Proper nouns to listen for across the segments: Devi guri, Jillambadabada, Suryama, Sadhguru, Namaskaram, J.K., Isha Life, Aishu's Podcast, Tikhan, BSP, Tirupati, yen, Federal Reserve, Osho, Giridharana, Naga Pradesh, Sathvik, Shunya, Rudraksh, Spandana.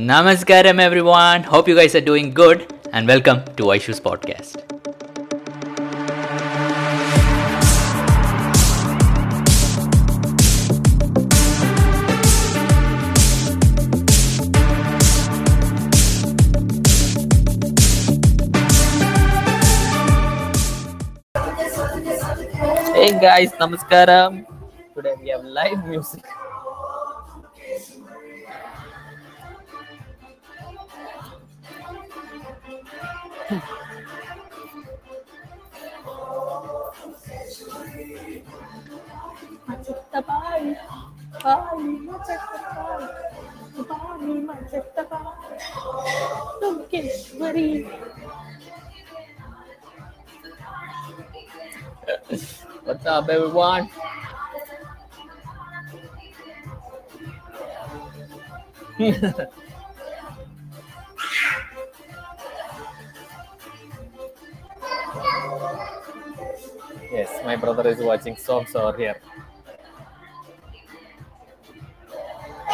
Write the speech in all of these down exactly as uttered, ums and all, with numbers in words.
Namaskaram everyone, hope you guys are doing good and welcome to Aishu's Podcast. Hey guys, Namaskaram. Today we have live music. What's up, everyone? Yes, my brother is watching songs over here.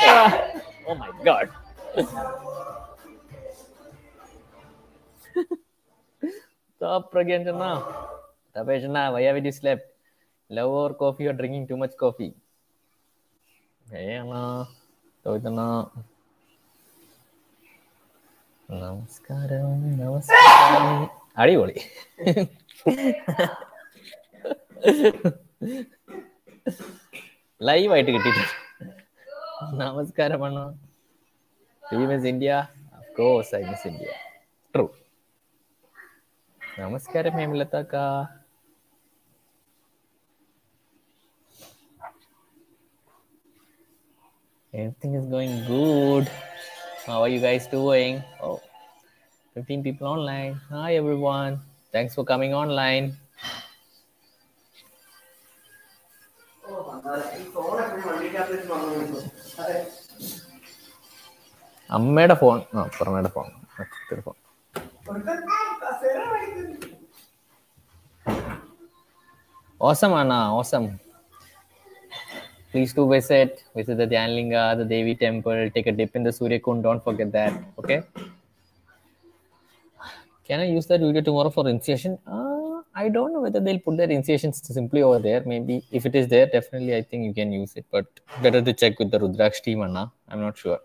Ah, oh my god. Stop again now. Tapeshna, why haven't you slept? Love or coffee or drinking too much coffee? Hey, Anna. Toitana. Namaskaram. Namaskaram. Adivoli. Live ആയിട്ട് കിട്ടിട്ട് നമസ്കാരം അണ്ണാ. Do you miss India? Of course I miss India. True. നമസ്കാരം ഹേമലതക്ക. Everything is going good. How are you guys doing? Oh, fifteen people online. Hi everyone. Thanks for coming online. അമ്മയുടെ phone ആ പുറമേടെ phone phone awesome ആണാ awesome please to visit visit the Dhyanalinga the Devi temple take a dip in the Surya Kund don't forget that okay can I use that video tomorrow for initiation I don't know whether they'll put their initiations simply over there. Maybe if it is there, definitely I think you can use it. But better to check with the Rudraksh team, Anna. I'm not sure.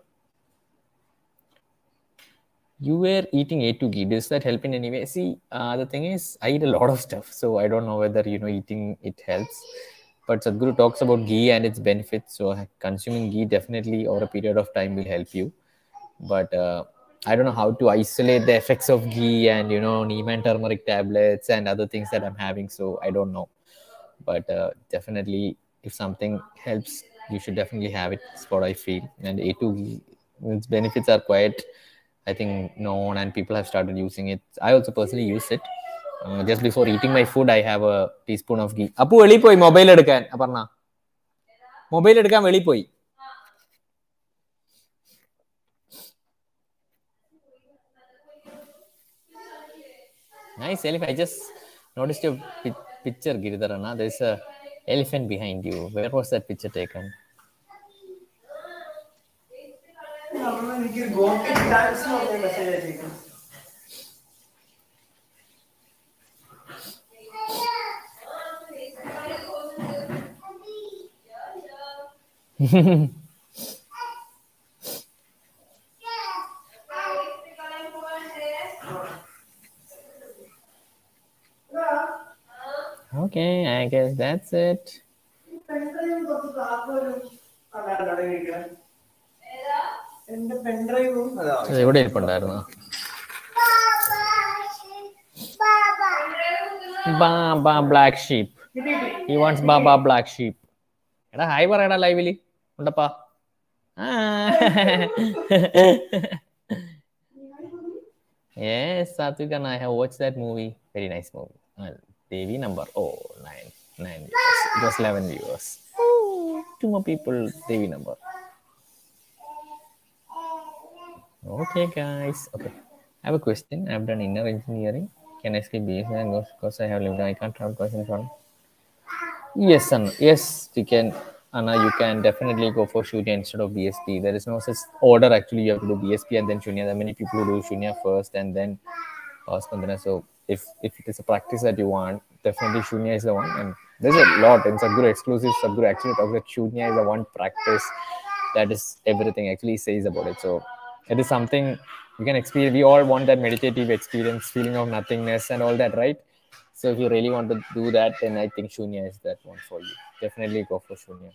You were eating A two ghee. Does that help in any way? See, uh, the thing is, I eat a lot of stuff. So I don't know whether, you know, eating it helps. But Sadhguru talks about ghee and its benefits. So consuming ghee definitely over a period of time will help you. But Uh, I don't know how to isolate the effects of ghee and, you know, neem and turmeric tablets and other things that I'm having. So I don't know. But uh, definitely, if something helps, you should definitely have it. That's what I feel. And A two ghee, its benefits are quite, I think, known and people have started using it. I also personally use it. Uh, just before eating my food, I have a teaspoon of ghee. Appu veli poi mobile edukkan Aparna. Mobile edukkan veli poi. Nice elephant. I just noticed your pi- picture, Giridharana. There's a elephant behind you. Where was that picture taken? Okay, I guess that's it. Baba black sheep. He wants Baba black sheep. Eda hi parada lively. Undappa. Yes, Sathvik and I have watched that movie. Very nice movie. T V number oh nine nine viewers. It was eleven viewers. Oh, two more people. T V number. Okay, guys. Okay, I have a question. I have done inner engineering. Can I skip B S P and go because I have lived? I can't travel because in front. Yes, son. Yes, we can. Anna, you can definitely go for Shunya instead of B S P. There is no such order. Actually, you have to do B S P and then Shunya. There are many people who do Shunya first and then uh, Spandana. So if, if it is a practice that you want, definitely Shunya is the one. And there's a lot in Sadhguru exclusive. Sadhguru actually talks that Shunya is the one practice that is everything actually says about it. So it is something you can experience. We all want that meditative experience, feeling of nothingness and all that, right? So if you really want to do that, then I think Shunya is that one for you. Definitely go for Shunya.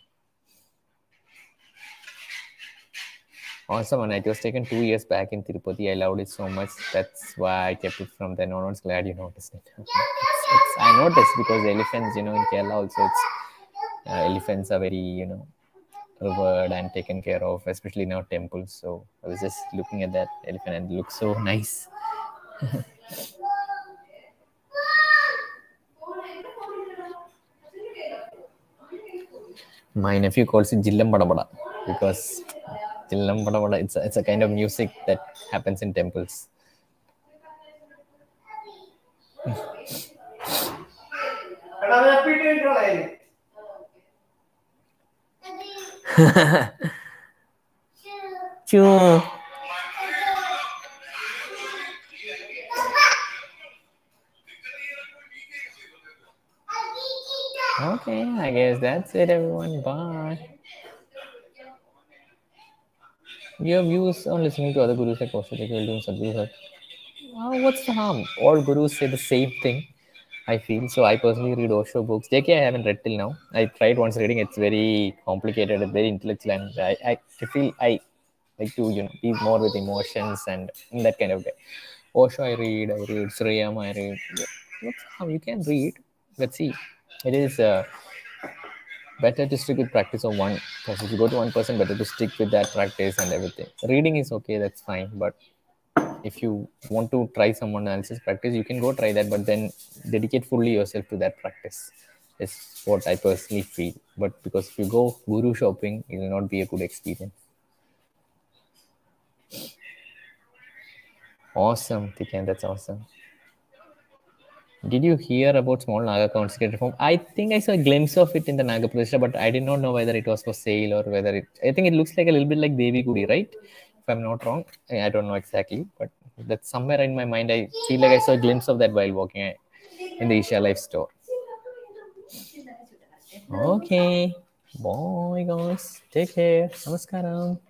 Awesome, and it was taken two years back in Tirupati. I loved it so much. That's why I kept it from then onwards. Glad you noticed it. it's, it's, I noticed because elephants, you know, in Kerala also, it's, uh, elephants are very, you know, revered and taken care of, especially in our temples. So I was just looking at that elephant and it looked so nice. My nephew calls it Jillambadabada because Jillambadabada, it's a, it's a kind of music that happens in temples. Choo. Okay, I guess that's it, everyone. Bye. Your views on listening to other gurus like Osho, J K, doing Sadhguru. Oh, what's the harm? All gurus say the same thing, I feel. So I personally read Osho books. J K I haven't read till now. I tried once reading. It's very complicated and very intellectual. And I, I feel I like to, you know, be more with emotions and that kind of guy. Osho I read. I read Suryama I read. What's the harm? You can read. Let's see. It is uh, better to stick with practice of one. Because if you go to one person, better to stick with that practice and everything. Reading is okay, that's fine. But if you want to try someone else's practice, you can go try that. But then dedicate fully yourself to that practice. It's what I personally feel. But because if you go guru shopping, it will not be a good experience. Awesome, Tikhan, that's awesome. Did you hear about small Naga consecrated reform? I think I saw a glimpse of it in the Naga Pradesh, but I did not know whether it was for sale or whether it... I think it looks like a little bit like Devi guri, right? If I'm not wrong. I don't know exactly, but that's somewhere in my mind. I feel like I saw a glimpse of that while walking in the Isha Life store. Okay. Bye, guys. Take care. Namaskaram.